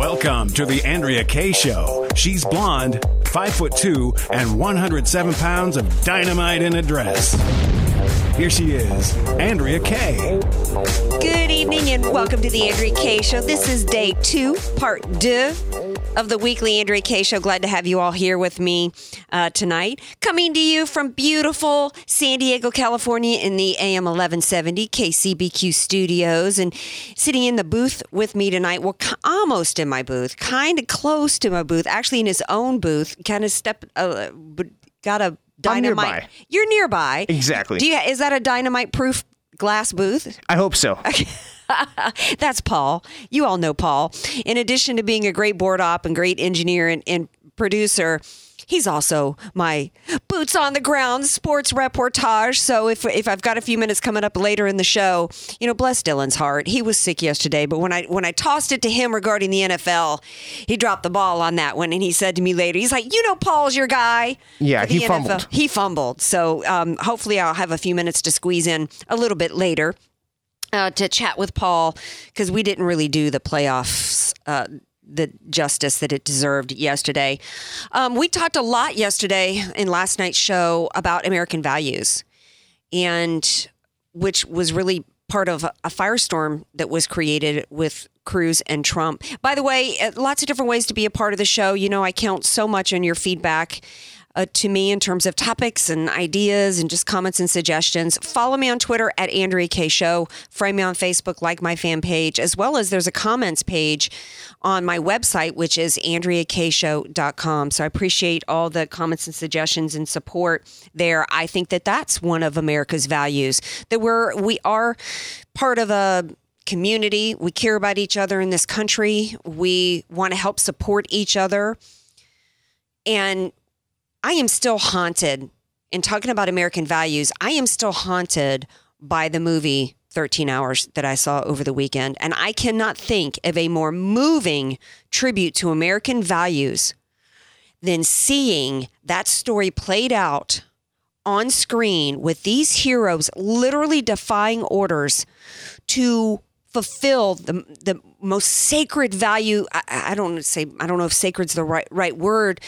Welcome to the Andrea Kaye Show. She's blonde, 5'2", and 107 pounds of dynamite in a dress. Here she is, Andrea Kaye. Good evening and welcome to the Andrea Kaye Show. This is day 2, part 2 of the weekly Andrea Kaye Show. Glad to have you all here with me tonight. Coming to you from beautiful San Diego, California in the AM 1170 KCBQ studios. And sitting in the booth with me tonight, well, almost in my booth, kind of close to my booth, actually in his own booth, kind of got a dynamite. I'm nearby. You're nearby. Exactly. Is that a dynamite-proof glass booth? I hope so. Okay. That's Paul. You all know Paul. In addition to being a great board op and great engineer and producer, he's also my boots on the ground sports reportage. So if I've got a few minutes coming up later in the show, you know, bless Dylan's heart. He was sick yesterday, but when I tossed it to him regarding the NFL, he dropped the ball on that one. And he said to me later, he's like, you know, Paul's your guy. Yeah, he fumbled. He fumbled. So hopefully I'll have a few minutes to squeeze in a little bit later to chat with Paul, because we didn't really do the playoffs the justice that it deserved yesterday. We talked a lot yesterday in last night's show about American values, and which was really part of a firestorm that was created with Cruz and Trump. By the way, lots of different ways to be a part of the show. You know, I count so much on your feedback to me in terms of topics and ideas and just comments and suggestions. Follow me on Twitter at Andrea Kaye Show. Friend me on Facebook, like my fan page, as well as there's a comments page on my website, which is AndreaKayeShow.com. So I appreciate all the comments and suggestions and support there. I think that that's one of America's values, that we are part of a community. We care about each other in this country. We want to help support each other. And I am still haunted, in talking about American values, I am still haunted by the movie 13 Hours that I saw over the weekend. And I cannot think of a more moving tribute to American values than seeing that story played out on screen with these heroes literally defying orders to fulfill the most sacred value. I don't know if sacred's the right word,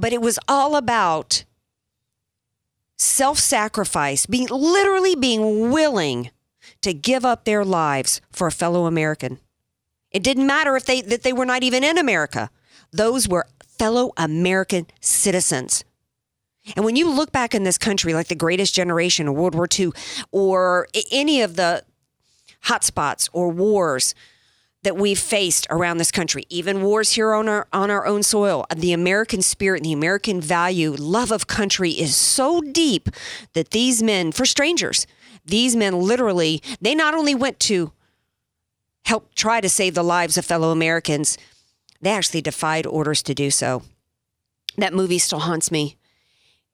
but it was all about self-sacrifice, literally being willing to give up their lives for a fellow American. It didn't matter if they were not even in America. Those were fellow American citizens. And when you look back in this country, like the Greatest Generation or World War II or any of the hotspots or wars that we've faced around this country, even wars here on our own soil, the American spirit and the American value, love of country is so deep that these men, for strangers, these men literally, they not only went to help try to save the lives of fellow Americans, they actually defied orders to do so. That movie still haunts me.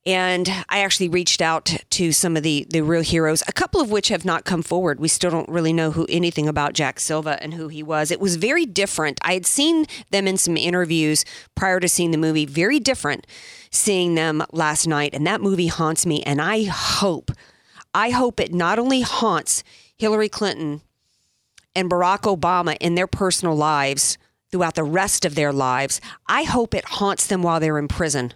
And I actually reached out to some of the real heroes, a couple of which have not come forward. We still don't really know anything about Jack Silva and who he was. It was very different. I had seen them in some interviews prior to seeing the movie. Very different seeing them last night. And that movie haunts me. And I hope it not only haunts Hillary Clinton and Barack Obama in their personal lives throughout the rest of their lives, I hope it haunts them while they're in prison,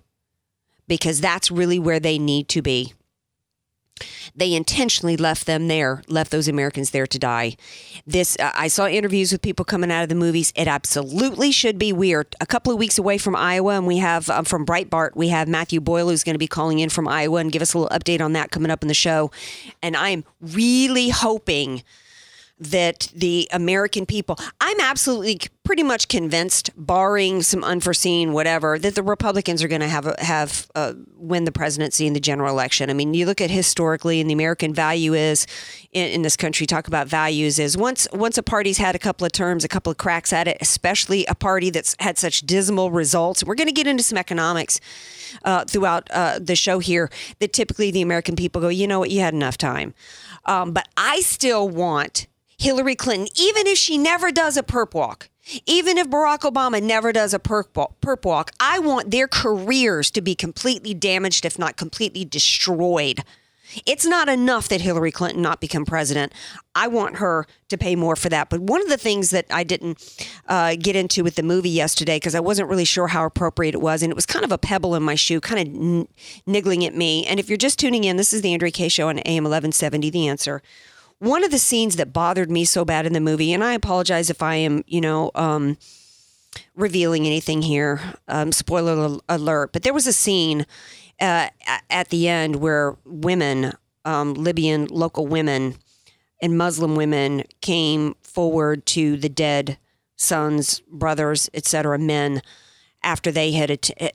because that's really where they need to be. They intentionally left those Americans there to die. I saw interviews with people coming out of the movies. It absolutely should be. We are a couple of weeks away from Iowa, and we have, from Breitbart, we have Matthew Boyle, who's going to be calling in from Iowa and give us a little update on that coming up in the show. And I'm really hoping that the American people, I'm absolutely pretty much convinced, barring some unforeseen whatever, that the Republicans are going to have win the presidency in the general election. I mean, you look at historically, and the American value is, in this country, talk about values, is once a party's had a couple of terms, a couple of cracks at it, especially a party that's had such dismal results. We're going to get into some economics throughout the show here, that typically the American people go, you know what, you had enough time. But I still want Hillary Clinton, even if she never does a perp walk, even if Barack Obama never does a perp walk, I want their careers to be completely damaged, if not completely destroyed, It's not enough that Hillary Clinton not become president. I want her to pay more for that. But one of the things that I didn't get into with the movie yesterday, because I wasn't really sure how appropriate it was, and it was kind of a pebble in my shoe, kind of niggling at me. And if you're just tuning in, this is the Andrea Kaye Show on AM 1170, The Answer. One of the scenes that bothered me so bad in the movie, and I apologize if I am, revealing anything here, spoiler alert, but there was a scene at the end where women, Libyan local women and Muslim women came forward to the dead sons, brothers, etc., men, after they had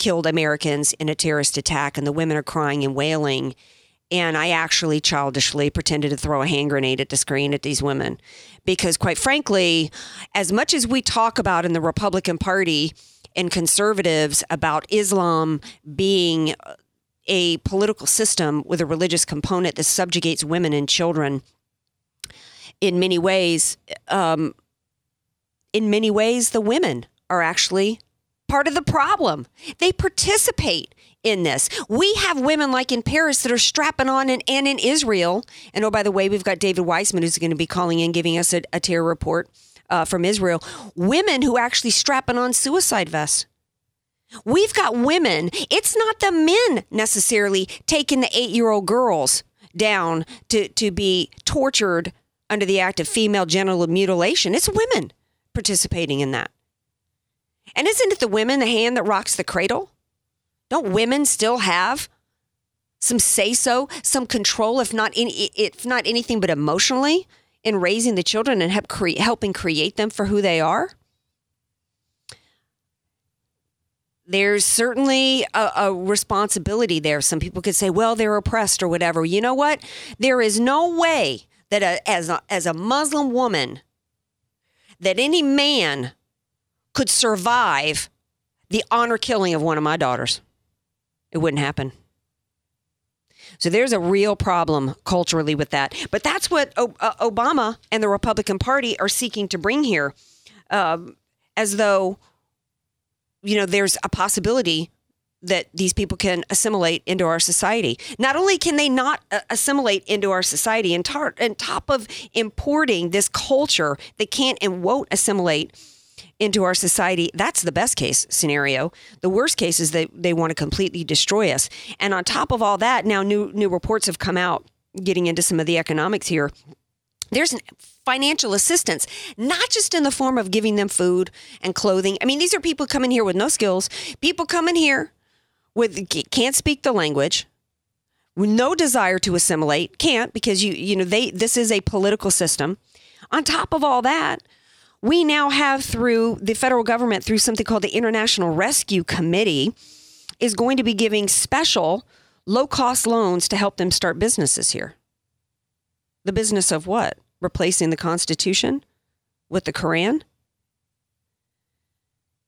killed Americans in a terrorist attack, and the women are crying and wailing. And I actually childishly pretended to throw a hand grenade at the screen at these women, because quite frankly, as much as we talk about in the Republican Party and conservatives about Islam being a political system with a religious component that subjugates women and children in many ways, the women are actually part of the problem. They participate in this. We have women like in Paris that are strapping on and in Israel. And oh, by the way, we've got David Weissman, who's going to be calling in, giving us a terror report from Israel. Women who actually strapping on suicide vests. We've got women. It's not the men necessarily taking the 8-year-old girls down to be tortured under the act of female genital mutilation. It's women participating in that. And isn't it the women, the hand that rocks the cradle? Don't women still have some say-so, some control, if not anything but emotionally, in raising the children and helping create them for who they are? There's certainly a responsibility there. Some people could say, well, they're oppressed or whatever. You know what? There is no way that as a Muslim woman that any man could survive the honor killing of one of my daughters. It wouldn't happen. So there's a real problem culturally with that. But that's what Obama and the Republican Party are seeking to bring here, as though, there's a possibility that these people can assimilate into our society. Not only can they not assimilate into our society, and on top of importing this culture, they can't and won't assimilate into our society. That's the best case scenario. The worst case is that they want to completely destroy us. And on top of all that, now new reports have come out, getting into some of the economics here. There's financial assistance, not just in the form of giving them food and clothing. I mean, these are people coming here with no skills. People coming here with can't speak the language, with no desire to assimilate, can't, because this is a political system. On top of all that, we now have, through the federal government, through something called the International Rescue Committee, is going to be giving special low-cost loans to help them start businesses here. The business of what? Replacing the Constitution with the Koran?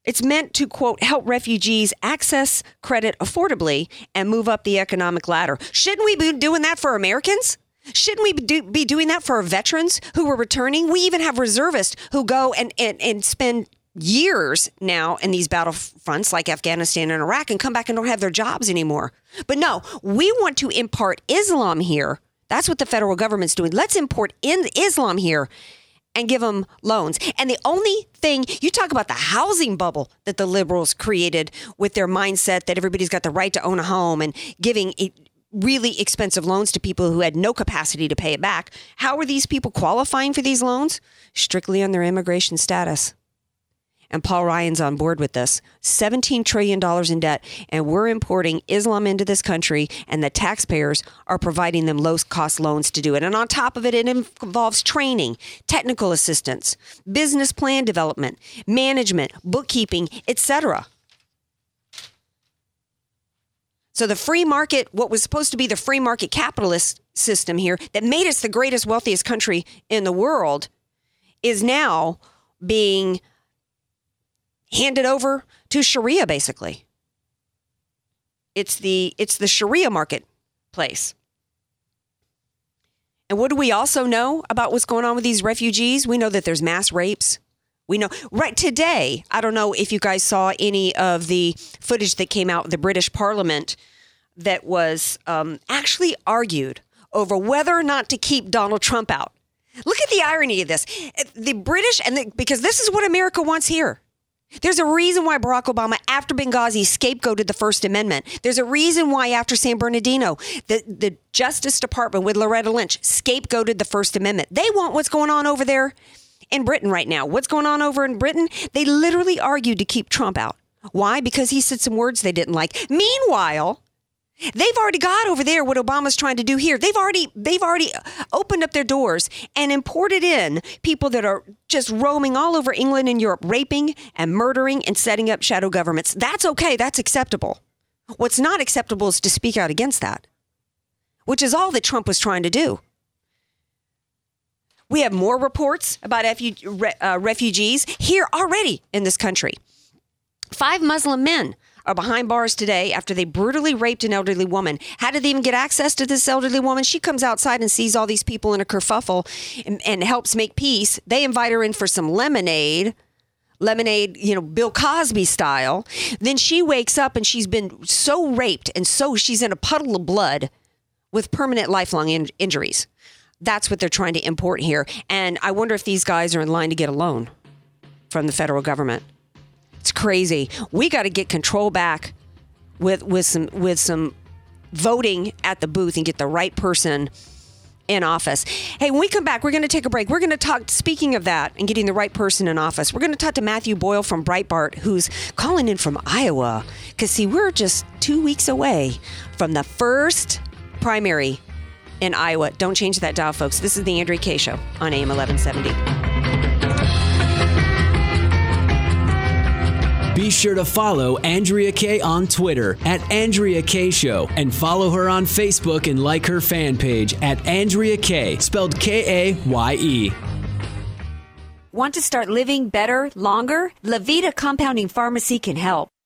It's meant to, quote, help refugees access credit affordably and move up the economic ladder. Shouldn't we be doing that for Americans? Shouldn't we be doing that for our veterans who are returning? We even have reservists who go and spend years now in these battlefronts like Afghanistan and Iraq and come back and don't have their jobs anymore. But no, we want to import Islam here. That's what the federal government's doing. Let's import in Islam here and give them loans. And the only thing, you talk about the housing bubble that the liberals created with their mindset that everybody's got the right to own a home and giving really expensive loans to people who had no capacity to pay it back. How are these people qualifying for these loans? Strictly on their immigration status. And Paul Ryan's on board with this. $17 trillion in debt, and we're importing Islam into this country, and the taxpayers are providing them low-cost loans to do it. And on top of it, it involves training, technical assistance, business plan development, management, bookkeeping, etc. So the free market, what was supposed to be the free market capitalist system here that made us the greatest, wealthiest country in the world, is now being handed over to Sharia, basically. It's the Sharia marketplace. And what do we also know about what's going on with these refugees? We know that there's mass rapes. We know right today, I don't know if you guys saw any of the footage that came out of the British Parliament that was actually argued over whether or not to keep Donald Trump out. Look at the irony of this. The British, because this is what America wants here. There's a reason why Barack Obama, after Benghazi, scapegoated the First Amendment. There's a reason why, after San Bernardino, the Justice Department with Loretta Lynch scapegoated the First Amendment. They want what's going on over there in Britain right now. What's going on over in Britain? They literally argued to keep Trump out. Why? Because he said some words they didn't like. Meanwhile, they've already got over there what Obama's trying to do here. They've already opened up their doors and imported in people that are just roaming all over England and Europe, raping and murdering and setting up shadow governments. That's okay. That's acceptable. What's not acceptable is to speak out against that, which is all that Trump was trying to do. We have more reports about refugees here already in this country. 5 Muslim men are behind bars today after they brutally raped an elderly woman. How did they even get access to this elderly woman? She comes outside and sees all these people in a kerfuffle and helps make peace. They invite her in for some lemonade, you know, Bill Cosby style. Then she wakes up and she's been so raped, and so she's in a puddle of blood with permanent lifelong injuries. That's what they're trying to import here. And I wonder if these guys are in line to get a loan from the federal government. It's crazy. We got to get control back with some voting at the booth and get the right person in office. Hey, when we come back, we're going to take a break. We're going to talk, speaking of that and getting the right person in office, we're going to talk to Matthew Boyle from Breitbart, who's calling in from Iowa. Because, see, we're just 2 weeks away from the first primary in Iowa. Don't change that dial, folks. This is the Andrea Kaye Show on AM 1170. Be sure to follow Andrea Kaye on Twitter @AndreaKayeShow and follow her on Facebook and like her fan page @AndreaKaye, spelled Kaye. Want to start living better, longer? Levita Compounding Pharmacy can help.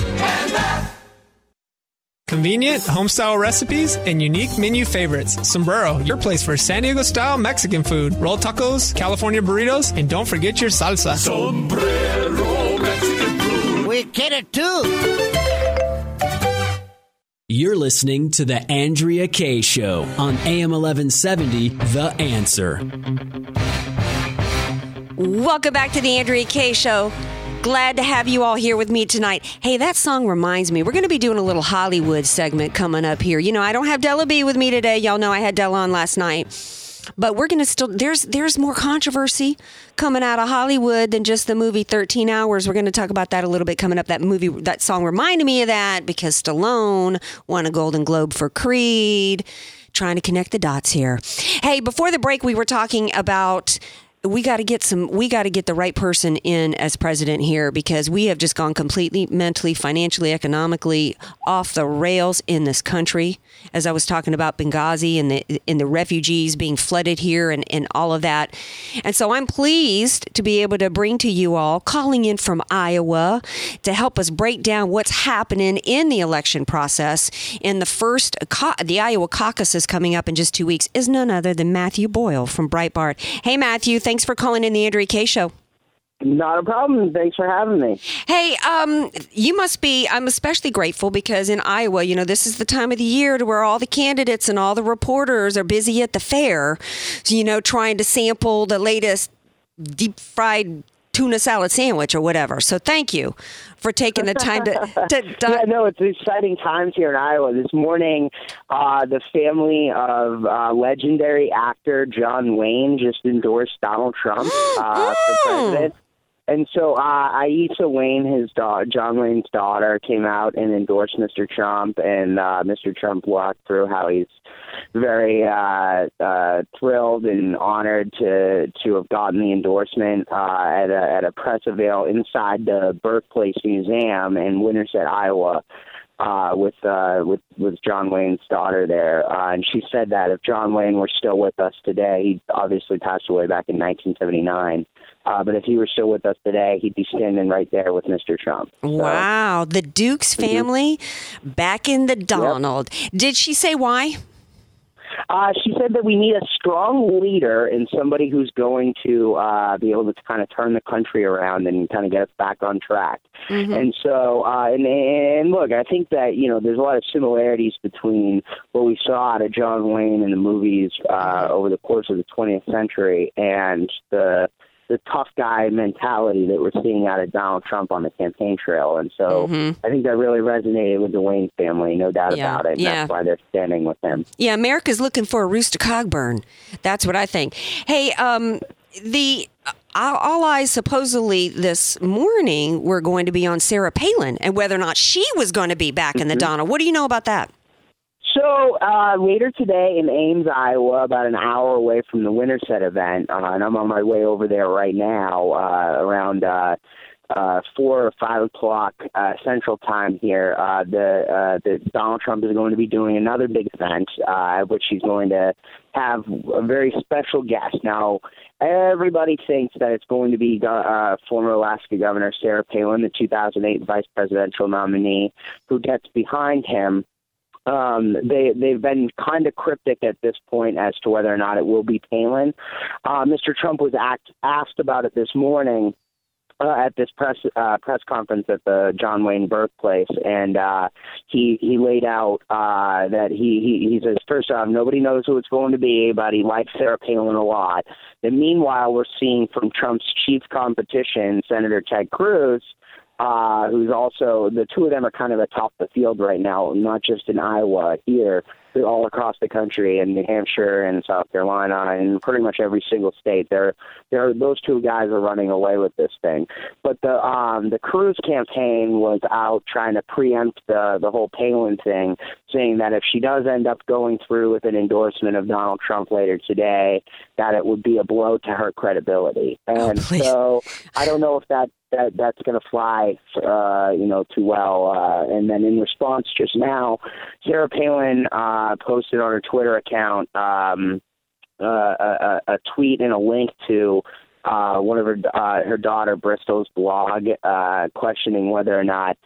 and Bath. Convenient home-style recipes and unique menu favorites. Sombrero, your place for San Diego-style Mexican food. Roll tacos, California burritos, and don't forget your salsa. Sombrero Mexican food. We get it too. You're listening to The Andrea Kaye Show on AM 1170, The Answer. Welcome back to The Andrea Kaye Show. Glad to have you all here with me tonight. Hey, that song reminds me. We're going to be doing a little Hollywood segment coming up here. You know, I don't have Della B with me today. Y'all know I had Della on last night. But we're going to still, there's more controversy coming out of Hollywood than just the movie 13 Hours. We're going to talk about that a little bit coming up. That movie, that song reminded me of that because Stallone won a Golden Globe for Creed. Trying to connect the dots here. Hey, before the break, we were talking about... We got to get the right person in as president here because we have just gone completely mentally, financially, economically off the rails in this country. As I was talking about Benghazi and the refugees being flooded here and all of that. And so I'm pleased to be able to bring to you all calling in from Iowa to help us break down what's happening in the election process. And the Iowa caucuses coming up in just 2 weeks is none other than Matthew Boyle from Breitbart. Hey, Matthew, thanks for calling in the Andrea Kaye Show. Not a problem. Thanks for having me. Hey, you must be, I'm especially grateful because in Iowa, you know, this is the time of the year to where all the candidates and all the reporters are busy at the fair, you know, trying to sample the latest deep fried tuna salad sandwich or whatever. So thank you for taking the time to yeah, no, it's exciting times here in Iowa. This morning, the family of legendary actor John Wayne just endorsed Donald Trump for president. And so Aisha Wayne, his daughter, John Wayne's daughter, came out and endorsed Mr. Trump, and Mr. Trump walked through how he's very thrilled and honored to have gotten the endorsement at a press avail inside the Birthplace Museum in Winterset, Iowa. With John Wayne's daughter there. And she said that if John Wayne were still with us today, he obviously passed away back in 1979. But if he were still with us today, he'd be standing right there with Mr. Trump. So, wow. The Dukes family back in the Donald. Yep. Did she say why? She said that we need a strong leader and somebody who's going to be able to kind of turn the country around and kind of get us back on track. Mm-hmm. And so, and look, I think that, you know, there's a lot of similarities between what we saw out of John Wayne in the movies over the course of the 20th century and the tough guy mentality that we're seeing out of Donald Trump on the campaign trail. And so I think that really resonated with the Wayne family, no doubt about it. And that's why they're standing with him. Yeah, America's looking for a Rooster Cogburn. That's what I think. Hey, the all eyes supposedly this morning were going to be on Sarah Palin and whether or not she was going to be back in the Donald. What do you know about that? So later today in Ames, Iowa, about an hour away from the Winterset event, and I'm on my way over there right now around 4 or 5 o'clock Central Time here, the Donald Trump is going to be doing another big event, which he's going to have a very special guest. Now, everybody thinks that it's going to be former Alaska Governor Sarah Palin, the 2008 vice presidential nominee, who gets behind him. They've been kind of cryptic at this point as to whether or not it will be Palin. Mr. Trump was asked about it this morning at this press conference at the John Wayne birthplace, and he laid out that he says, first off, nobody knows who it's going to be, but he likes Sarah Palin a lot. And meanwhile, we're seeing from Trump's chief competition, Senator Ted Cruz, who's also, the two of them are kind of atop the field right now, not just in Iowa here, but all across the country in New Hampshire and South Carolina and pretty much every single state. Those two guys are running away with this thing. But the Cruz campaign was out trying to preempt the whole Palin thing, saying that if she does end up going through with an endorsement of Donald Trump later today, that it would be a blow to her credibility. And so I don't know if that's going to fly, too well. And then in response just now, Sarah Palin posted on her Twitter account a tweet and a link to one of her daughter Bristol's blog, questioning whether or not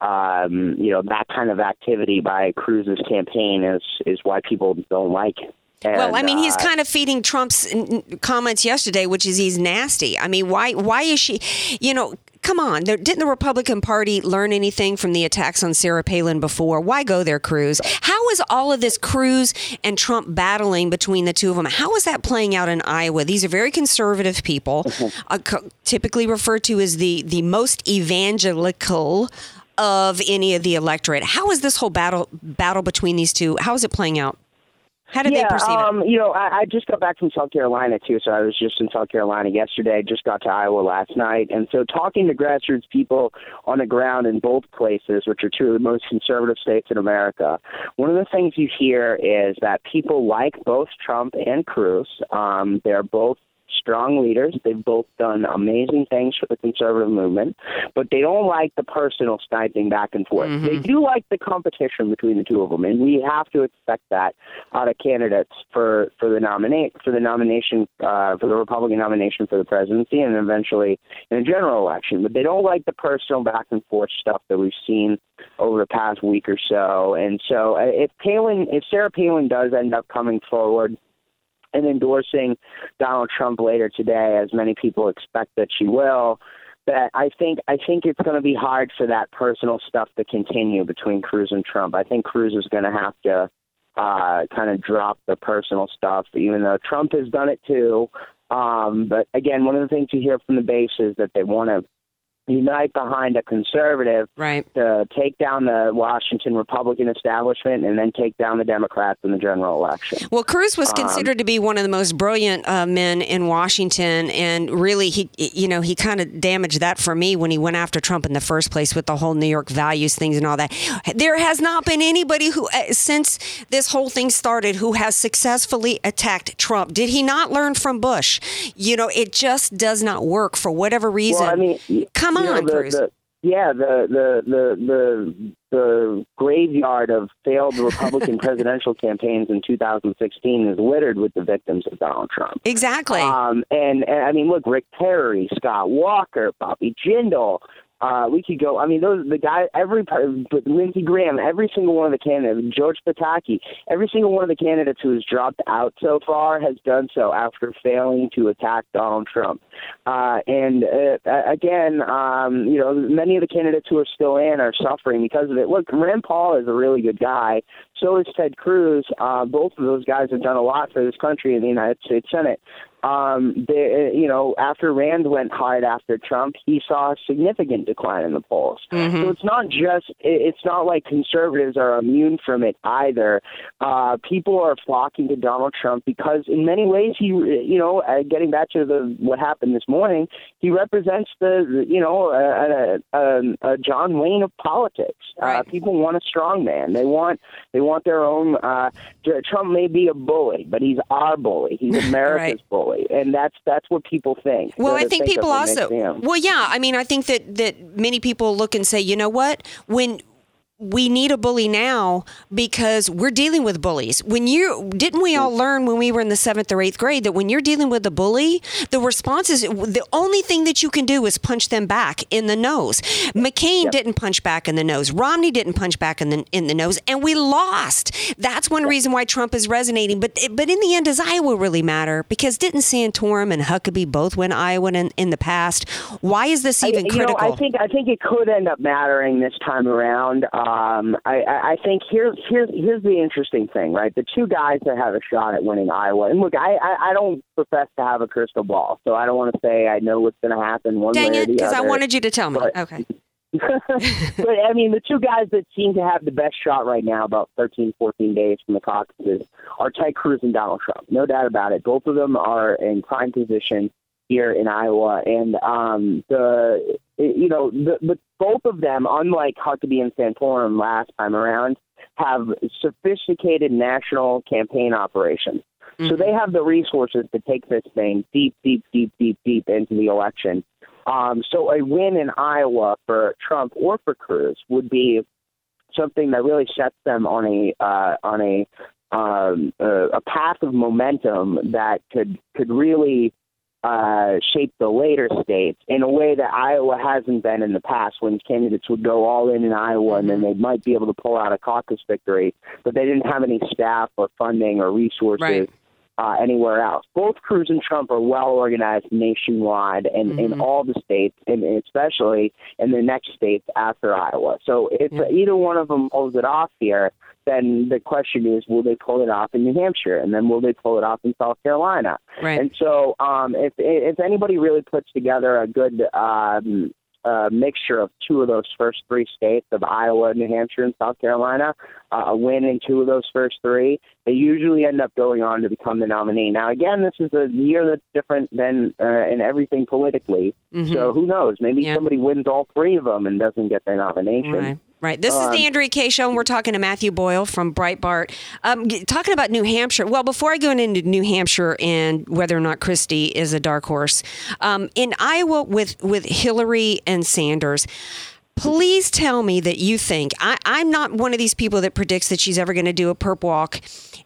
that kind of activity by Cruz's campaign is why people don't like him. And, well, I mean, he's kind of feeding Trump's comments yesterday, which is he's nasty. I mean, why is she, come on. Didn't the Republican Party learn anything from the attacks on Sarah Palin before? Why go there, Cruz? How is all of this Cruz and Trump battling between the two of them? How is that playing out in Iowa? These are very conservative people, typically referred to as the most evangelical of any of the electorate. How is this whole battle between these two? How is it playing out? How did they perceive it? I just got back from South Carolina, too, so I was just in South Carolina yesterday, just got to Iowa last night. And so talking to grassroots people on the ground in both places, which are two of the most conservative states in America, one of the things you hear is that people like both Trump and Cruz. They're both strong leaders. They've both done amazing things for the conservative movement, but they don't like the personal sniping back and forth. Mm-hmm. They do like the competition between the two of them, and we have to expect that out of candidates for the Republican nomination for the presidency and eventually in a general election. But they don't like the personal back and forth stuff that we've seen over the past week or so. And so, if Sarah Palin does end up coming forward and endorsing Donald Trump later today, as many people expect that she will, that I think it's going to be hard for that personal stuff to continue between Cruz and Trump. I think Cruz is going to have to kind of drop the personal stuff, even though Trump has done it too. But again, one of the things you hear from the base is that they want to unite behind a conservative to take down the Washington Republican establishment and then take down the Democrats in the general election. Well, Cruz was considered to be one of the most brilliant men in Washington, and really, he kind of damaged that for me when he went after Trump in the first place with the whole New York values things and all that. There has not been anybody who, since this whole thing started, who has successfully attacked Trump. Did he not learn from Bush? You know, it just does not work for whatever reason. Well, I mean, the graveyard of failed Republican presidential campaigns in 2016 is littered with the victims of Donald Trump. Exactly. And I mean, look, Rick Perry, Scott Walker, Bobby Jindal. We could go. I mean, Lindsey Graham, every single one of the candidates, George Pataki, every single one of the candidates who has dropped out so far has done so after failing to attack Donald Trump. Many of the candidates who are still in are suffering because of it. Look, Rand Paul is a really good guy. So is Ted Cruz. Both of those guys have done a lot for this country in the United States Senate. After Rand went hard after Trump, he saw a significant decline in the polls. Mm-hmm. So it's not like conservatives are immune from it either. People are flocking to Donald Trump because in many ways, getting back to what happened this morning, he represents a John Wayne of politics. Right. People want a strong man. They want their own. Trump may be a bully, but he's our bully. He's America's bully. And that's what people think. Well, I think people also. Well, yeah. I mean, I think that many people look and say, you know what? When we need a bully now because we're dealing with bullies. Didn't we all learn when we were in the 7th or 8th grade that when you're dealing with a bully, the response is the only thing that you can do is punch them back in the nose. McCain didn't punch back in the nose. Romney didn't punch back in the nose, and we lost. That's one reason why Trump is resonating. But in the end, does Iowa really matter? Because didn't Santorum and Huckabee both win Iowa in the past? Why is this even critical? I think it could end up mattering this time around. I think here's the interesting thing, right? The two guys that have a shot at winning Iowa, and look, I don't profess to have a crystal ball, so I don't want to say I know what's going to happen one way or the other. Dang it, because I wanted you to tell me. Okay. But, I mean, the two guys that seem to have the best shot right now, about 13, 14 days from the caucuses, are Ted Cruz and Donald Trump. No doubt about it. Both of them are in prime position here in Iowa, and both of them, unlike Huckabee and Santorum last time around, have sophisticated national campaign operations. Mm-hmm. So they have the resources to take this thing deep into the election. So a win in Iowa for Trump or for Cruz would be something that really sets them on a path of momentum that could really shape the later states in a way that Iowa hasn't been in the past, when candidates would go all in Iowa and then they might be able to pull out a caucus victory, but they didn't have any staff or funding or resources anywhere else. Both Cruz and Trump are well organized nationwide and in all the states, and especially in the next states after Iowa. So if either one of them pulls it off here, then the question is, will they pull it off in New Hampshire? And then will they pull it off in South Carolina? Right. And so if anybody really puts together a good mixture of two of those first three states of Iowa, New Hampshire, and South Carolina, a win in two of those first three, they usually end up going on to become the nominee. Now, again, this is a year that's different than in everything politically. Mm-hmm. So who knows? Maybe somebody wins all three of them and doesn't get their nomination. Right. Right. This is the Andrea Kaye Show, and we're talking to Matthew Boyle from Breitbart. Talking about New Hampshire. Well, before I go into New Hampshire and whether or not Christie is a dark horse, in Iowa with Hillary and Sanders, please tell me that you think, I'm not one of these people that predicts that she's ever going to do a perp walk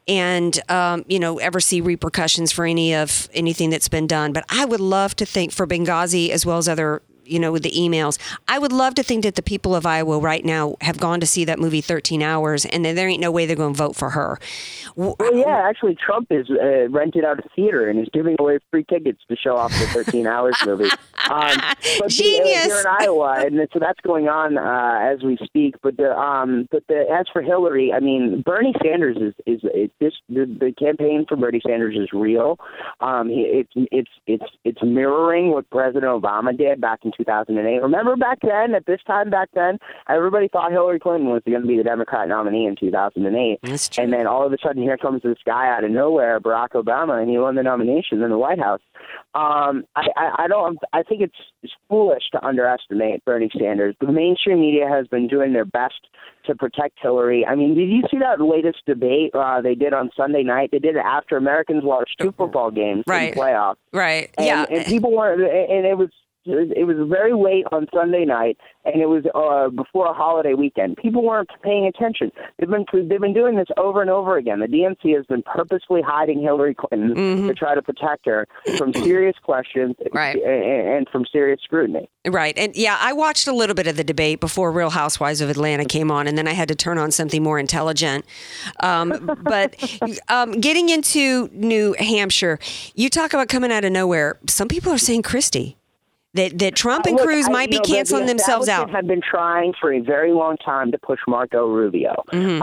and, ever see repercussions for anything that's been done. But I would love to think for Benghazi as well as other you know, the emails. I would love to think that the people of Iowa right now have gone to see that movie 13 Hours, and then there ain't no way they're going to vote for her. Well, yeah, actually, Trump is rented out a theater and is giving away free tickets to show off the 13 Hours movie. But genius! Here in Iowa, and so that's going on as we speak. But as for Hillary, I mean, Bernie Sanders is the campaign for Bernie Sanders is real. It's mirroring what President Obama did back in 2008. Remember back then, at this time back then, everybody thought Hillary Clinton was going to be the Democrat nominee in 2008. That's true. And then all of a sudden, here comes this guy out of nowhere, Barack Obama, and he won the nomination in the White House. I think it's foolish to underestimate Bernie Sanders. The mainstream media has been doing their best to protect Hillary. I mean, did you see that latest debate they did on Sunday night? They did it after Americans watched two football games in the playoffs. Right. Yeah. And people weren't, and it was very late on Sunday night, and it was before a holiday weekend. People weren't paying attention. They've been doing this over and over again. The DNC has been purposely hiding Hillary Clinton to try to protect her from serious questions and from serious scrutiny. Right. And, yeah, I watched a little bit of the debate before Real Housewives of Atlanta came on, and then I had to turn on something more intelligent. But getting into New Hampshire, you talk about coming out of nowhere. Some people are saying Christie. That Trump and Cruz might be canceling themselves out. Have been trying for a very long time to push Marco Rubio, who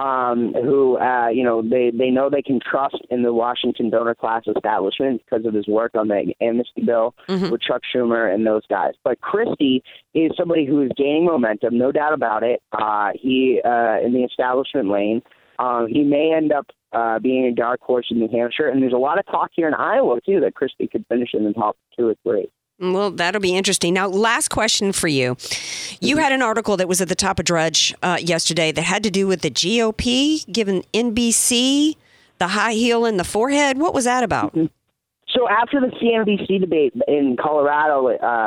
they know they can trust in the Washington donor class establishment because of his work on the amnesty bill with Chuck Schumer and those guys. But Christie is somebody who is gaining momentum, no doubt about it. He in the establishment lane. He may end up being a dark horse in New Hampshire, and there's a lot of talk here in Iowa too that Christie could finish in the top 2 or 3. Well, that'll be interesting. Now, last question for you. You had an article that was at the top of Drudge yesterday that had to do with the GOP giving NBC the high heel in the forehead. What was that about? So after the CNBC debate in Colorado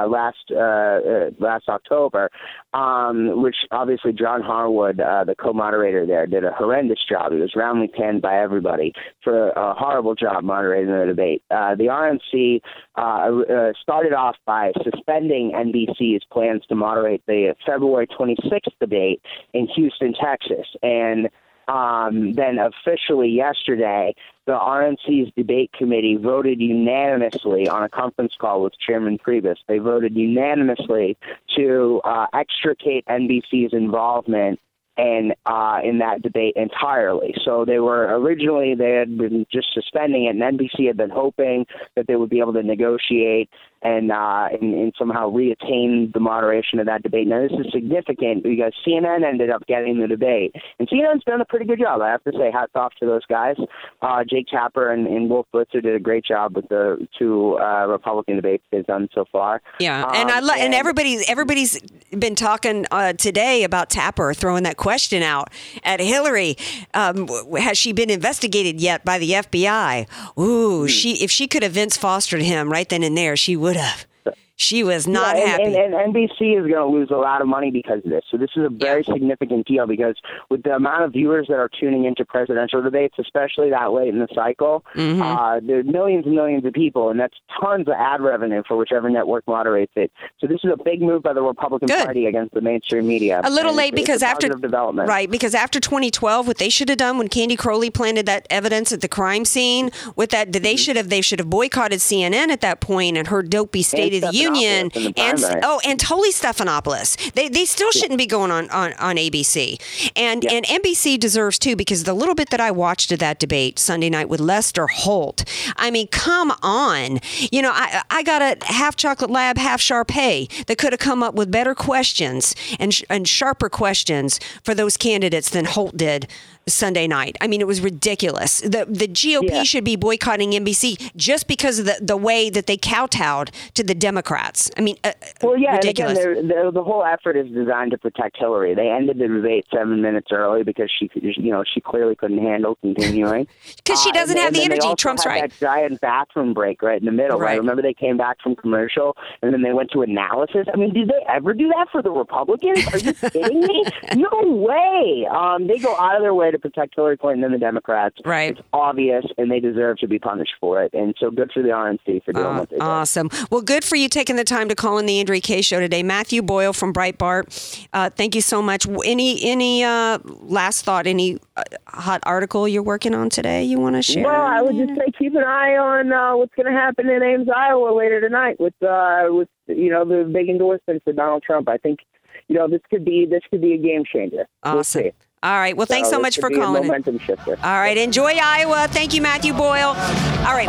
last October, which obviously John Harwood, the co-moderator there, did a horrendous job. He was roundly panned by everybody for a horrible job moderating the debate. The RNC started off by suspending NBC's plans to moderate the February 26th debate in Houston, Texas. And then officially yesterday, the RNC's debate committee voted unanimously on a conference call with Chairman Priebus. They voted unanimously to extricate NBC's involvement in that debate entirely. So they had been just suspending it, and NBC had been hoping that they would be able to negotiate and somehow reattain the moderation of that debate. Now, this is significant because CNN ended up getting the debate. And CNN's done a pretty good job. I have to say, hats off to those guys. Jake Tapper and Wolf Blitzer did a great job with the two Republican debates they've done so far. Yeah, and everybody's been talking today about Tapper throwing that question out at Hillary. Has she been investigated yet by the FBI? Ooh, if she could have Vince Fostered him right then and there, she would have. She was not happy. And NBC is going to lose a lot of money because of this. So this is a very significant deal because with the amount of viewers that are tuning into presidential debates, especially that late in the cycle, there are millions and millions of people, and that's tons of ad revenue for whichever network moderates it. So this is a big move by the Republican Party against the mainstream media. A little late because after 2012, what they should have done when Candy Crowley planted that evidence at the crime scene, with that they should have boycotted CNN at that point and her dopey State of the Union and totally Stephanopoulos. They still shouldn't be going on ABC. And NBC deserves too, because the little bit that I watched of that debate Sunday night with Lester Holt, I mean, come on. You know, I got a half Chocolate Lab, half Sharpay that could have come up with better questions and sharper questions for those candidates than Holt did Sunday night. I mean, it was ridiculous. The GOP should be boycotting NBC just because of the way that they kowtowed to the Democrats. I mean, ridiculous. And again, the whole effort is designed to protect Hillary. They ended the debate 7 minutes early because she clearly couldn't handle continuing. Because she doesn't have the energy. Trump's right. That giant bathroom break right in the middle. Right. I remember they came back from commercial and then they went to analysis. I mean, did they ever do that for the Republicans? Are you kidding me? No way. They go out of their way to protect Hillary Clinton and the Democrats. Right. It's obvious, and they deserve to be punished for it. And so good for the RNC for doing what they do. Awesome. Well, good for you. Take taking the time to call in the Andrea Kaye Show today. Matthew Boyle from Breitbart, thank you so much. Any last thought, any hot article you're working on today you want to share? Well, I would just say keep an eye on what's going to happen in Ames, Iowa later tonight with the big endorsement for Donald Trump. I think, this could be a game changer. Awesome. We'll see. All right. Well, thanks so much for calling. All right. Enjoy Iowa. Thank you, Matthew Boyle. All right.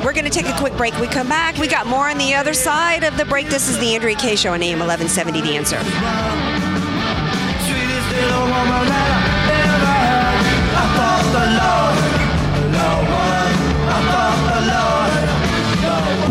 We're going to take a quick break. We come back. We got more on the other side of the break. This is the Andrea Kaye Show on AM 1170. The Answer.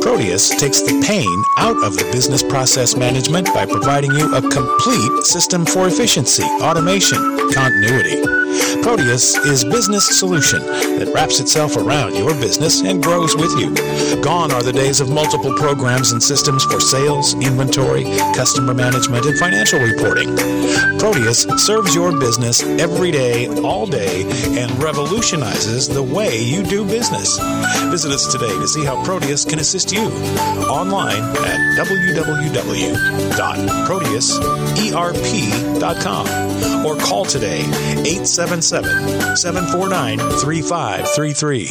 Proteus takes the pain out of the business process management by providing you a complete system for efficiency, automation, continuity. Proteus is business solution that wraps itself around your business and grows with you. Gone are the days of multiple programs and systems for sales, inventory, customer management, and financial reporting. Proteus serves your business every day, all day, and revolutionizes the way you do business. Visit us today to see how Proteus can assist you online at www.proteuserp.com or call today 877-749-3533.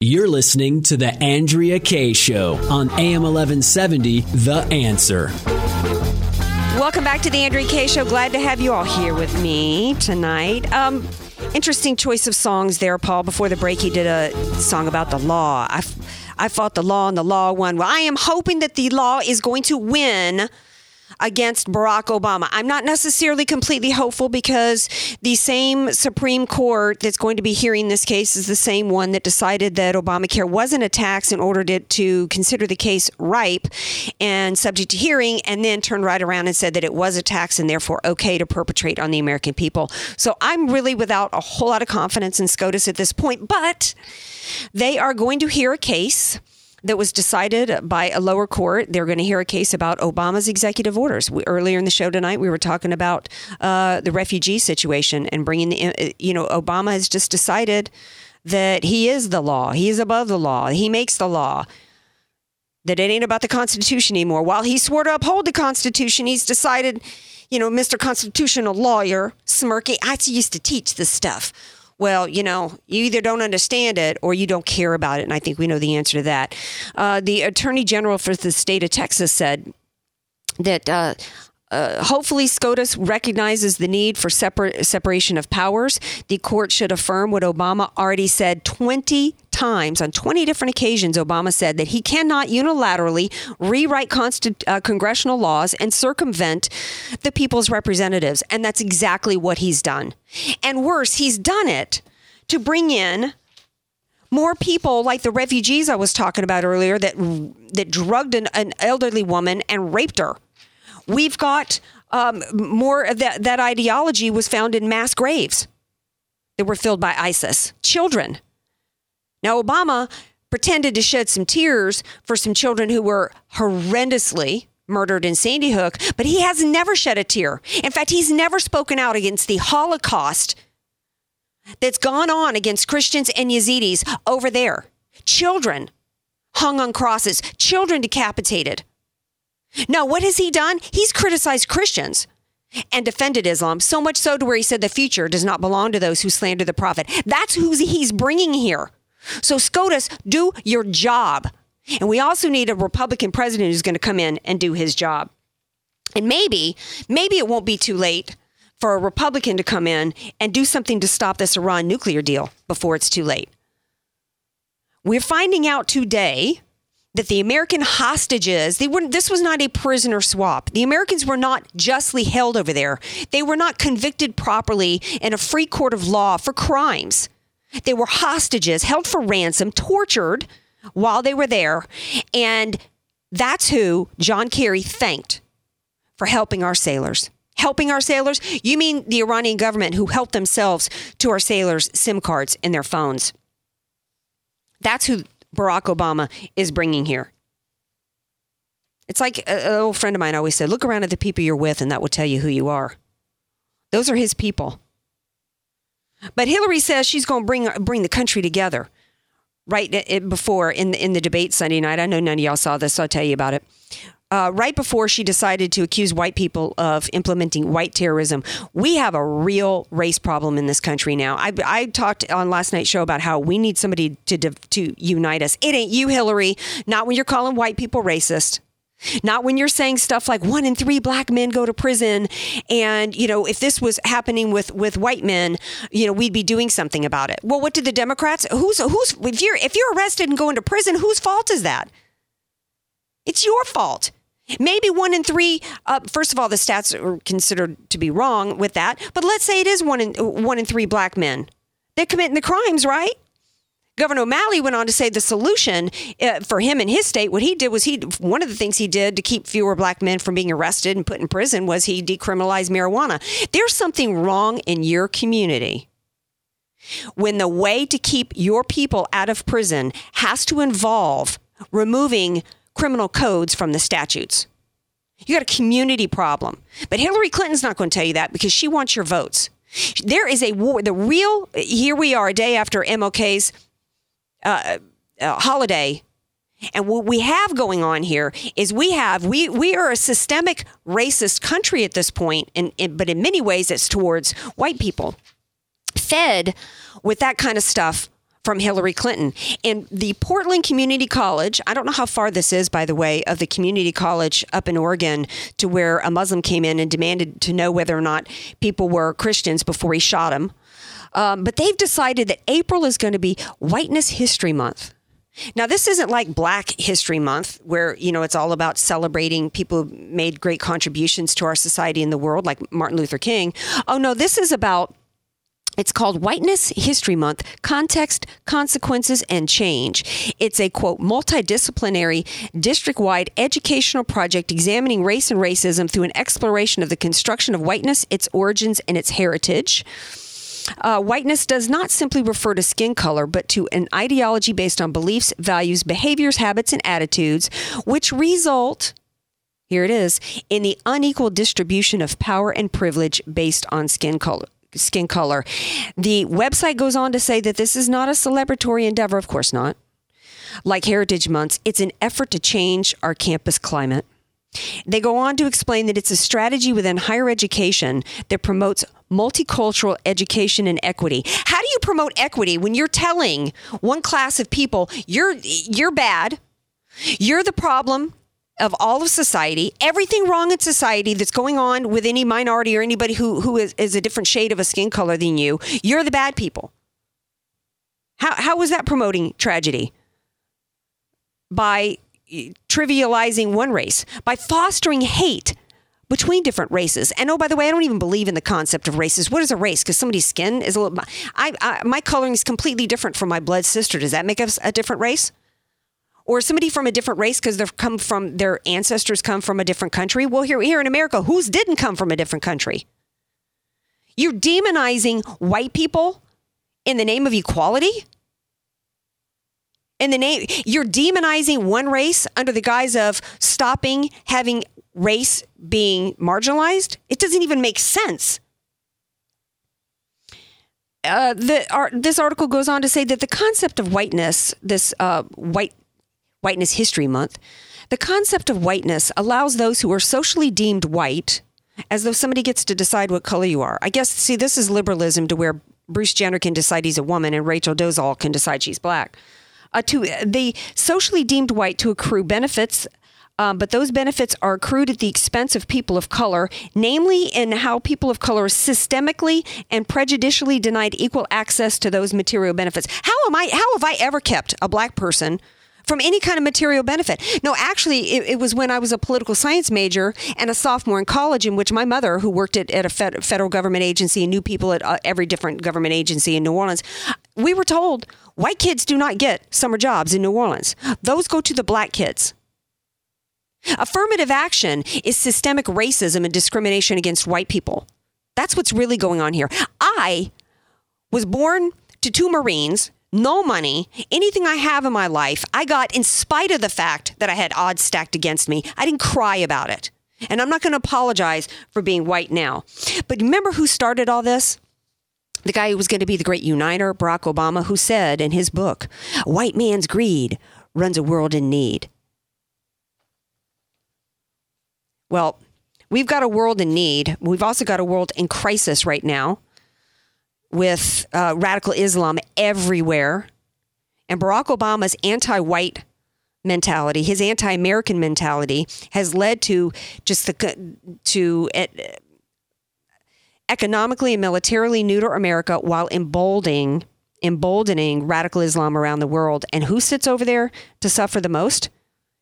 You're listening to The Andrea Kaye Show on AM 1170, The Answer. Welcome back to the Andrea Kaye Show. Glad to have you all here with me tonight. Interesting choice of songs there, Paul. Before the break, he did a song about the law. I fought the law and the law won. Well, I am hoping that the law is going to win against Barack Obama. I'm not necessarily completely hopeful because the same Supreme Court that's going to be hearing this case is the same one that decided that Obamacare wasn't a tax and ordered it to consider the case ripe and subject to hearing, and then turned right around and said that it was a tax and therefore okay to perpetrate on the American people. So I'm really without a whole lot of confidence in SCOTUS at this point, but they are going to hear a case that was decided by a lower court. They're going to hear a case about Obama's executive orders. Earlier in the show tonight, we were talking about the refugee situation and bringing the, Obama has just decided that he is the law. He is above the law. He makes the law. That it ain't about the Constitution anymore. While he swore to uphold the Constitution, he's decided, Mr. Constitutional Lawyer, smirky, I used to teach this stuff. Well, you either don't understand it or you don't care about it. And I think we know the answer to that. The Attorney General for the state of Texas said that hopefully SCOTUS recognizes the need for separation of powers. The court should affirm what Obama already said 20 times. On 20 different occasions, Obama said that he cannot unilaterally rewrite congressional laws and circumvent the people's representatives. And that's exactly what he's done. And worse, he's done it to bring in more people like the refugees I was talking about earlier that drugged an elderly woman and raped her. We've got more of that ideology was found in mass graves that were filled by ISIS. Children. Now, Obama pretended to shed some tears for some children who were horrendously murdered in Sandy Hook, but he has never shed a tear. In fact, he's never spoken out against the Holocaust that's gone on against Christians and Yazidis over there. Children hung on crosses, children decapitated. No, what has he done? He's criticized Christians and defended Islam, so much so to where he said the future does not belong to those who slander the prophet. That's who he's bringing here. So SCOTUS, do your job. And we also need a Republican president who's going to come in and do his job. And maybe it won't be too late for a Republican to come in and do something to stop this Iran nuclear deal before it's too late. We're finding out today that the American hostages, this was not a prisoner swap. The Americans were not justly held over there. They were not convicted properly in a free court of law for crimes. They were hostages, held for ransom, tortured while they were there. And that's who John Kerry thanked for helping our sailors. Helping our sailors? You mean the Iranian government, who helped themselves to our sailors' SIM cards and their phones. That's who Barack Obama is bringing here. It's like an old friend of mine always said, look around at the people you're with and that will tell you who you are. Those are his people. But Hillary says she's going to bring the country together right before in the debate Sunday night. I know none of y'all saw this, so I'll tell you about it. Right before she decided to accuse white people of implementing white terrorism. We have a real race problem in this country now. I talked on last night's show about how we need somebody to unite us. It ain't you, Hillary. Not when you're calling white people racist. Not when you're saying stuff like 1 in 3 black men go to prison. And, you know, if this was happening with white men, you know, we'd be doing something about it. Well, what did the Democrats? If you're arrested and going to prison, whose fault is that? It's your fault. Maybe 1 in 3. First of all, the stats are considered to be wrong with that. But let's say it is 1 in 3 black men. They're committing the crimes, right? Governor O'Malley went on to say the solution for him and his state, what he did was one of the things he did to keep fewer black men from being arrested and put in prison was he decriminalized marijuana. There's something wrong in your community when the way to keep your people out of prison has to involve removing criminal codes from the statutes. You got a community problem. But Hillary Clinton's not going to tell you that because she wants your votes. There is a war. Here we are a day after MLK's holiday. And what we have going on here is we are a systemic racist country at this point. But in many ways, it's towards white people fed with that kind of stuff from Hillary Clinton. And the Portland Community College, I don't know how far this is, by the way, of the community college up in Oregon to where a Muslim came in and demanded to know whether or not people were Christians before he shot him. But they've decided that April is going to be Whiteness History Month. Now, this isn't like Black History Month, where, you know, it's all about celebrating people who made great contributions to our society and the world, like Martin Luther King. Oh, no, this is about, it's called Whiteness History Month, Context, Consequences, and Change. It's a, quote, multidisciplinary, district-wide educational project examining race and racism through an exploration of the construction of whiteness, its origins, and its heritage. Whiteness does not simply refer to skin color, but to an ideology based on beliefs, values, behaviors, habits, and attitudes, which result, here it is, in the unequal distribution of power and privilege based on skin color. The website goes on to say that this is not a celebratory endeavor. Of course not. Like Heritage Months, it's an effort to change our campus climate. They go on to explain that it's a strategy within higher education that promotes multicultural education and equity. How do you promote equity when you're telling one class of people, you're bad, you're the problem of all of society, everything wrong in society that's going on with any minority or anybody who is a different shade of a skin color than you, you're the bad people. How is that promoting tragedy? By trivializing one race, by fostering hate between different races. And oh, by the way, I don't even believe in the concept of races. What is a race? Because somebody's skin is a little. My coloring is completely different from my blood sister. Does that make us a different race? Or somebody from a different race because their ancestors come from a different country? Well, here in America, whose didn't come from a different country? You're demonizing white people in the name of equality? In the name, you're demonizing one race under the guise of stopping having race being marginalized. It doesn't even make sense. This article goes on to say that the concept of whiteness, this Whiteness History Month, the concept of whiteness allows those who are socially deemed white, as though somebody gets to decide what color you are. I guess, see, this is liberalism to where Bruce Jenner can decide he's a woman and Rachel Dozal can decide she's black. To the socially deemed white to accrue benefits, but those benefits are accrued at the expense of people of color, namely in how people of color are systemically and prejudicially denied equal access to those material benefits. How have I ever kept a black person from any kind of material benefit? No, actually, it was when I was a political science major and a sophomore in college, in which my mother, who worked at a federal government agency and knew people at every different government agency in New Orleans, we were told white kids do not get summer jobs in New Orleans. Those go to the black kids. Affirmative action is systemic racism and discrimination against white people. That's what's really going on here. I was born to two Marines. No money, anything I have in my life, I got in spite of the fact that I had odds stacked against me. I didn't cry about it. And I'm not going to apologize for being white now. But remember who started all this? The guy who was going to be the great uniter, Barack Obama, who said in his book, "White man's greed runs a world in need." Well, we've got a world in need. We've also got a world in crisis right now, with radical Islam everywhere. And Barack Obama's anti-white mentality, his anti-American mentality, has led to just economically and militarily neuter America while emboldening radical Islam around the world. And who sits over there to suffer the most?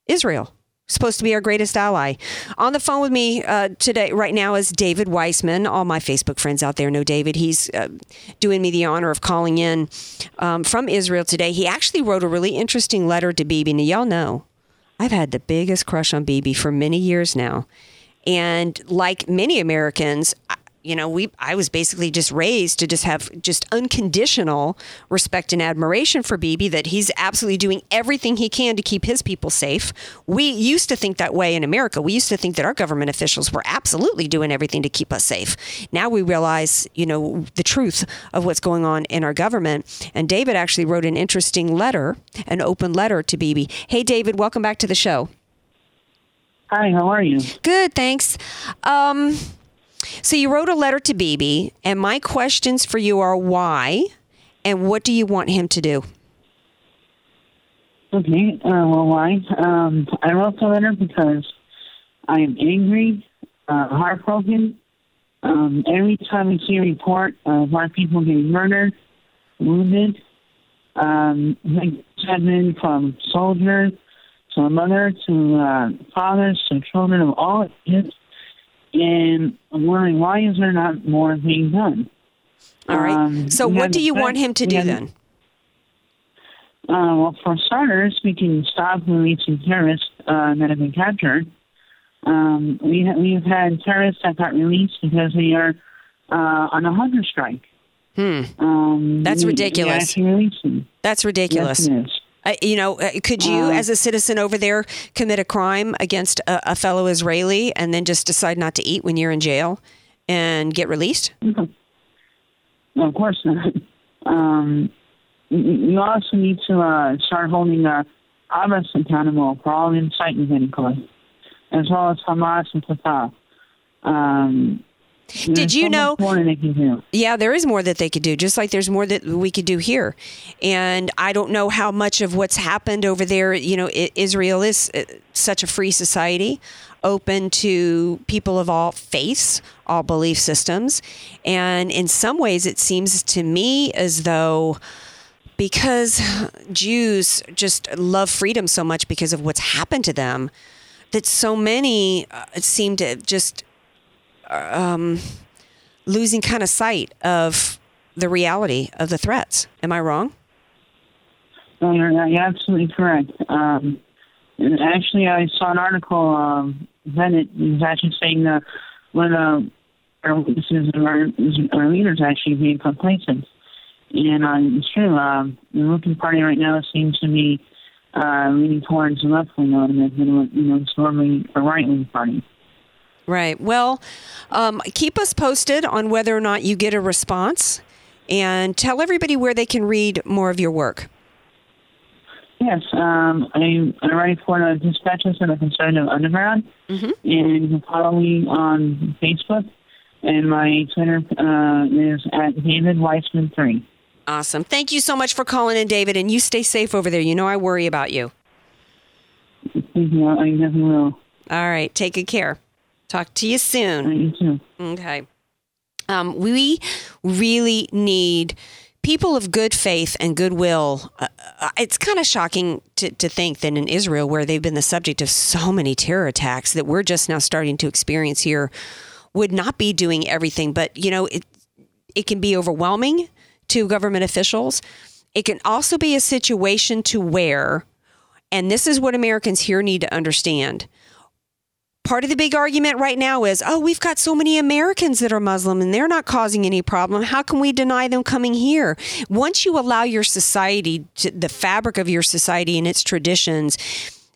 Israel. Supposed to be our greatest ally. On the phone with me today, right now, is David Weissman. All my Facebook friends out there know David. He's doing me the honor of calling in from Israel today. He actually wrote a really interesting letter to Bibi. Now, y'all know, I've had the biggest crush on Bibi for many years now. And like many Americans, I was basically just raised to just have just unconditional respect and admiration for Bibi, that he's absolutely doing everything he can to keep his people safe. We used to think that way in America. We used to think that our government officials were absolutely doing everything to keep us safe. Now we realize, the truth of what's going on in our government. And David actually wrote an interesting letter, an open letter to Bibi. Hey, David, welcome back to the show. Hi, how are you? Good, thanks. So you wrote a letter to Bibi, and my questions for you are why, and what do you want him to do? Okay, well, why? I wrote the letter because I am angry, heartbroken. Every time I see a report of our people getting murdered, wounded, like from soldiers to a mother to fathers to children of all ages. And I'm wondering, why is there not more being done? All right. So what do you want him to do then? Well, for starters, we can stop releasing terrorists that have been captured. We've had terrorists that got released because they are on a hunger strike. That's ridiculous. That's ridiculous. Yes, it is. Could you, as a citizen over there, commit a crime against a fellow Israeli and then just decide not to eat when you're in jail and get released? No, of course not. You also need to start holding Abbas accountable for all the incitement that he caused, as well as Hamas and Fatah. Did you know? Yeah, there is more that they could do, just like there's more that we could do here. And I don't know how much of what's happened over there. Israel is such a free society, open to people of all faiths, all belief systems. And in some ways, it seems to me as though, because Jews just love freedom so much because of what's happened to them, that so many seem to just losing kind of sight of the reality of the threats. Am I wrong? No, you're absolutely correct. And actually, I saw an article, then it was actually saying that one of our witnesses and our leaders actually being complacent. And the Republican Party right now seems to be leaning towards the left wing on it, it's normally a right wing party. Right. Well, keep us posted on whether or not you get a response, and tell everybody where they can read more of your work. Yes, I write for the Dispatches of the Conservative Underground, and you can follow me on Facebook, and my Twitter is at David Weissman 3. Awesome. Thank you so much for calling in, David, and you stay safe over there. You know I worry about you. Thank you. I definitely will. All right. Take good care. Talk to you soon. You too. Okay. We really need people of good faith and goodwill. It's kind of shocking to think that in Israel, where they've been the subject of so many terror attacks that we're just now starting to experience here, would not be doing everything. But, it can be overwhelming to government officials. It can also be a situation to where, and this is what Americans here need to understand, part of the big argument right now is, we've got so many Americans that are Muslim and they're not causing any problem. How can we deny them coming here? Once you allow your society, the fabric of your society and its traditions,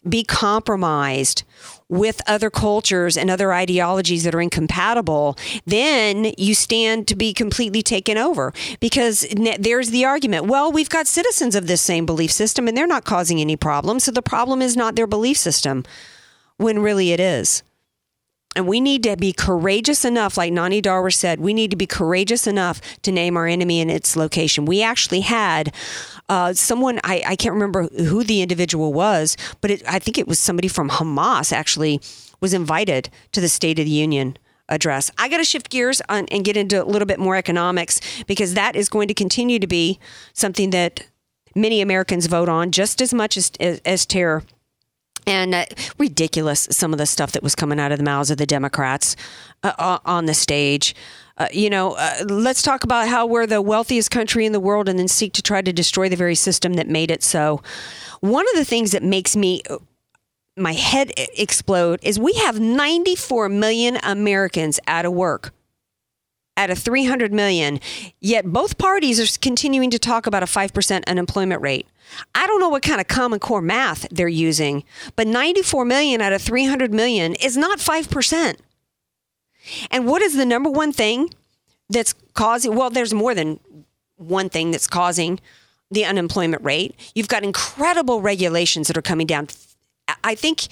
be compromised with other cultures and other ideologies that are incompatible, then you stand to be completely taken over. Because there's the argument, well, we've got citizens of this same belief system and they're not causing any problem. So the problem is not their belief system. When really it is. And we need to be courageous enough, like Nani Darwar said, we need to be courageous enough to name our enemy and its location. We actually had someone, I can't remember who the individual was, but I think it was somebody from Hamas actually was invited to the State of the Union address. I got to shift gears and get into a little bit more economics, because that is going to continue to be something that many Americans vote on just as much as terror. And ridiculous, some of the stuff that was coming out of the mouths of the Democrats on the stage. Let's talk about how we're the wealthiest country in the world and then seek to try to destroy the very system that made it so. One of the things that makes my head explode is we have 94 million Americans out of work, out of 300 million, yet both parties are continuing to talk about a 5% unemployment rate. I don't know what kind of Common Core math they're using, but 94 million out of 300 million is not 5%. And what is the number one thing that's causing, well, there's more than one thing that's causing the unemployment rate. You've got incredible regulations that are coming down. I think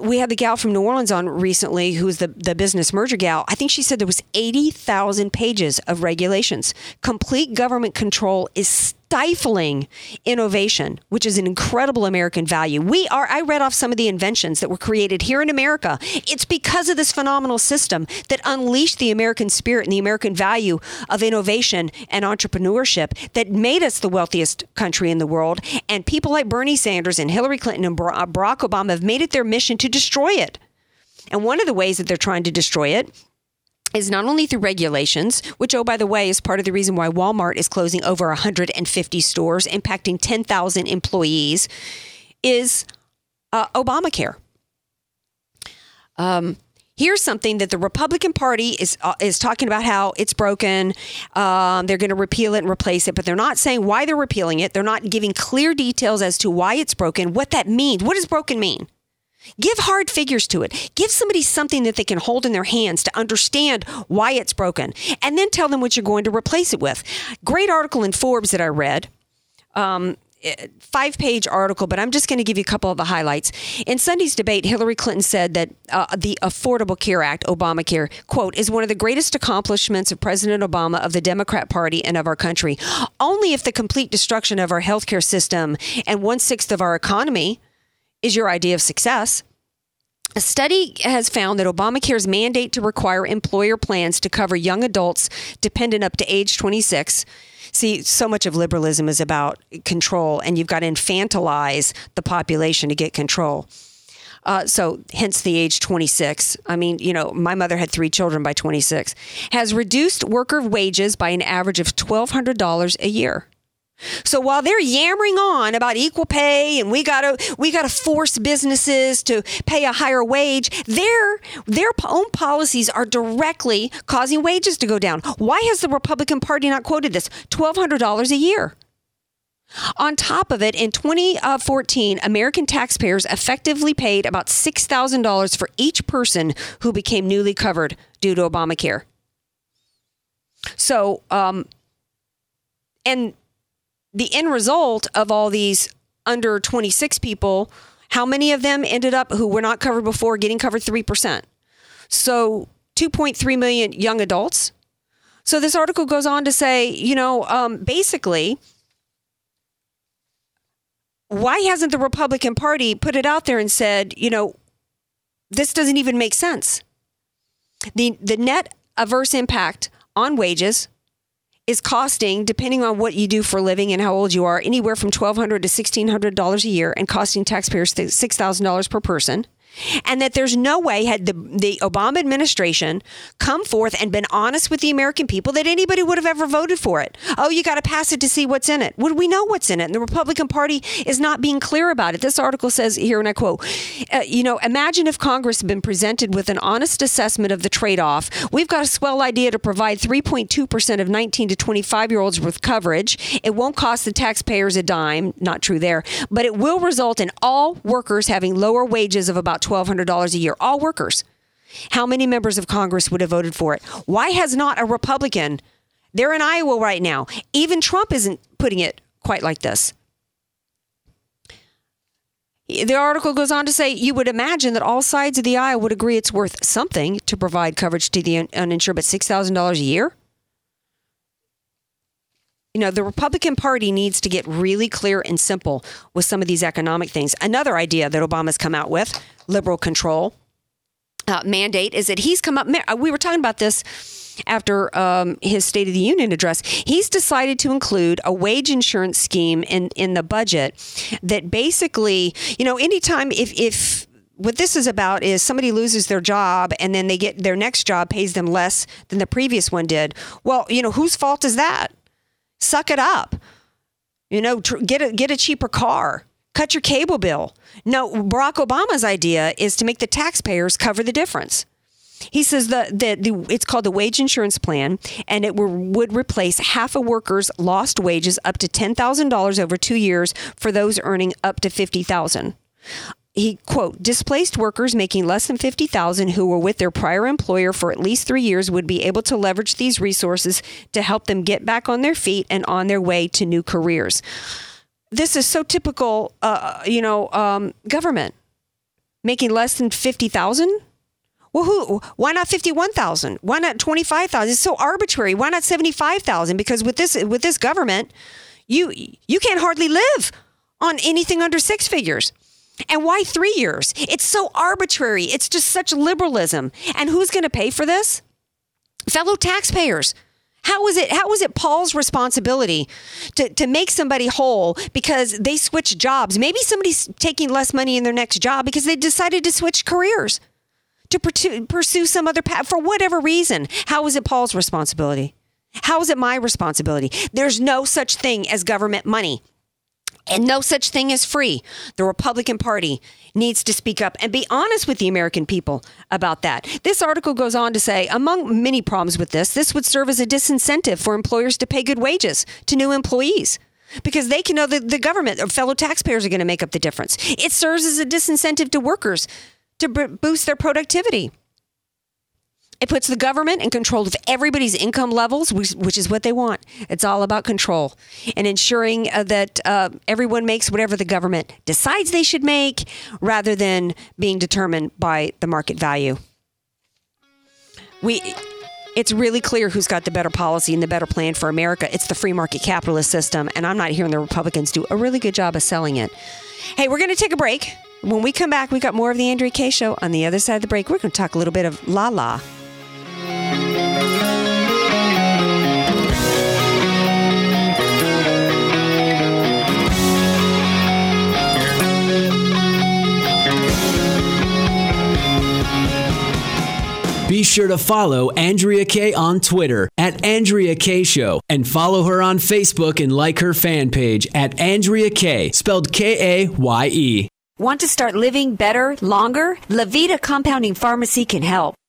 we had the gal from New Orleans on recently, who's the business merger gal. I think she said there was 80,000 pages of regulations. Complete government control is stifling innovation, which is an incredible American value. I read off some of the inventions that were created here in America. It's because of this phenomenal system that unleashed the American spirit and the American value of innovation and entrepreneurship that made us the wealthiest country in the world. And people like Bernie Sanders and Hillary Clinton and Barack Obama have made it their mission to destroy it. And one of the ways that they're trying to destroy it is not only through regulations, which, by the way, is part of the reason why Walmart is closing over 150 stores, impacting 10,000 employees, is Obamacare. Here's something that the Republican Party is talking about, how it's broken. They're going to repeal it and replace it, but they're not saying why they're repealing it. They're not giving clear details as to why it's broken, what that means. What does broken mean? Give hard figures to it. Give somebody something that they can hold in their hands to understand why it's broken, and then tell them what you're going to replace it with. Great article in Forbes that I read, 5-page article, but I'm just going to give you a couple of the highlights. In Sunday's debate, Hillary Clinton said that the Affordable Care Act, Obamacare, quote, is one of the greatest accomplishments of President Obama, of the Democrat Party, and of our country. Only if the complete destruction of our healthcare system and 1/6 of our economy is your idea of success. A study has found that Obamacare's mandate to require employer plans to cover young adults dependent up to age 26. See, so much of liberalism is about control, and you've got to infantilize the population to get control. So hence the age 26. I mean, my mother had 3 children by 26, has reduced worker wages by an average of $1,200 a year. So while they're yammering on about equal pay and we gotta force businesses to pay a higher wage, their own policies are directly causing wages to go down. Why has the Republican Party not quoted this? $1,200 a year. On top of it, in 2014, American taxpayers effectively paid about $6,000 for each person who became newly covered due to Obamacare. So, and the end result of all these under 26 people, how many of them ended up who were not covered before getting covered 3%? So 2.3 million young adults. So this article goes on to say, basically, why hasn't the Republican Party put it out there and said, this doesn't even make sense? The net adverse impact on wages is costing, depending on what you do for a living and how old you are, anywhere from $1,200 to $1,600 a year and costing taxpayers $6,000 per person. And that there's no way, had the Obama administration come forth and been honest with the American people, that anybody would have ever voted for it. Oh, you got to pass it to see what's in it. Well, we know what's in it. And the Republican Party is not being clear about it. This article says here, and I quote, imagine if Congress had been presented with an honest assessment of the trade-off. We've got a swell idea to provide 3.2% of 19 to 25-year-olds with coverage. It won't cost the taxpayers a dime. Not true there. But it will result in all workers having lower wages of about $1,200 a year, all workers. How many members of Congress would have voted for it? Why has not a Republican? They're in Iowa right now. Even Trump isn't putting it quite like this. The article goes on to say, you would imagine that all sides of the aisle would agree it's worth something to provide coverage to the uninsured, but $6,000 a year? The Republican Party needs to get really clear and simple with some of these economic things. Another idea that Obama's come out with, liberal control mandate, is that he's come up. We were talking about this after his State of the Union address. He's decided to include a wage insurance scheme in the budget that basically, anytime if what this is about is somebody loses their job and then they get their next job pays them less than the previous one did. Well, whose fault is that? Suck it up, get a cheaper car, cut your cable bill. No, Barack Obama's idea is to make the taxpayers cover the difference. He says it's called the wage insurance plan, and it would replace half a worker's lost wages up to $10,000 over 2 years for those earning up to $50,000. He, quote, displaced workers making less than $50,000 who were with their prior employer for at least 3 years would be able to leverage these resources to help them get back on their feet and on their way to new careers. This is so typical, government making less than $50,000. Well, why not $51,000? Why not $25,000? It's so arbitrary. Why not $75,000? Because with this government, you can't hardly live on anything under six figures. And why 3 years? It's so arbitrary. It's just such liberalism. And who's going to pay for this? Fellow taxpayers. How is it Paul's responsibility to make somebody whole because they switched jobs? Maybe somebody's taking less money in their next job because they decided to switch careers, to pursue some other path for whatever reason. How is it Paul's responsibility? How is it my responsibility? There's no such thing as government money. And no such thing as free. The Republican Party needs to speak up and be honest with the American people about that. This article goes on to say, among many problems with this would serve as a disincentive for employers to pay good wages to new employees because they can know that the government or fellow taxpayers are going to make up the difference. It serves as a disincentive to workers to boost their productivity. It puts the government in control of everybody's income levels, which is what they want. It's all about control and ensuring that everyone makes whatever the government decides they should make rather than being determined by the market value. It's really clear who's got the better policy and the better plan for America. It's the free market capitalist system, and I'm not hearing the Republicans do a really good job of selling it. Hey, we're going to take a break. When we come back, we got more of the Andrea Kaye Show. On the other side of the break, we're going to talk a little bit of la-la. sure to follow Andrea Kaye on Twitter at Andrea Kaye Show and follow her on Facebook and like her fan page at Andrea Kaye, spelled Kaye. Want to start living better, longer? Levita Compounding Pharmacy can help.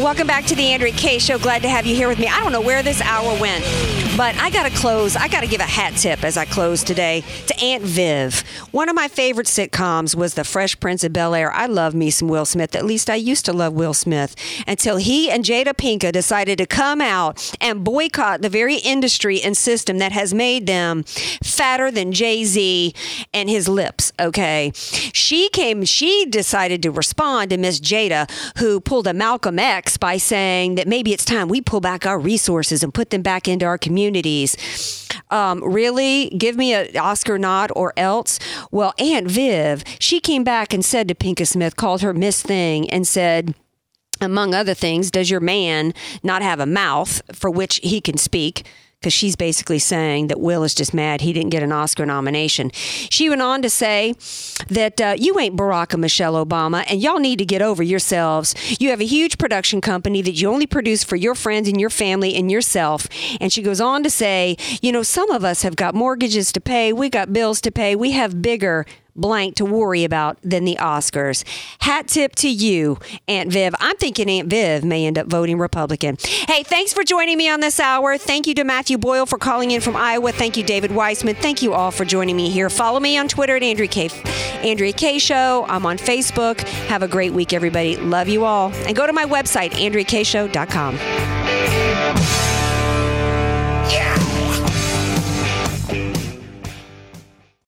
Welcome back to the Andrea Kaye Show. Glad to have you here with me. I don't know where this hour went, but I got to close. I got to give a hat tip as I close today to Aunt Viv. One of my favorite sitcoms was The Fresh Prince of Bel-Air. I love me some Will Smith. At least I used to love Will Smith until he and Jada Pinkett decided to come out and boycott the very industry and system that has made them fatter than Jay-Z and his lips, okay? She decided to respond to Miss Jada, who pulled a Malcolm X by saying that maybe it's time we pull back our resources and put them back into our communities. Really? Give me an Oscar nod or else? Well, Aunt Viv, she came back and said to Pinkett Smith, called her Miss Thing, and said, among other things, does your man not have a mouth for which he can speak? Because she's basically saying that Will is just mad he didn't get an Oscar nomination. She went on to say that you ain't Barack and Michelle Obama, and y'all need to get over yourselves. You have a huge production company that you only produce for your friends and your family and yourself. And she goes on to say, you know, some of us have got mortgages to pay. We got bills to pay. We have bigger blank to worry about than the Oscars. Hat tip to you, Aunt Viv. I'm thinking Aunt Viv may end up voting Republican. Hey, thanks for joining me on this hour. Thank you to Matthew Boyle for calling in from Iowa. Thank you, David Weissman. Thank you all for joining me here. Follow me on Twitter at Andrea Kaye Show. I'm on Facebook. Have a great week, everybody. Love you all. And go to my website, AndreaKayeShow.com.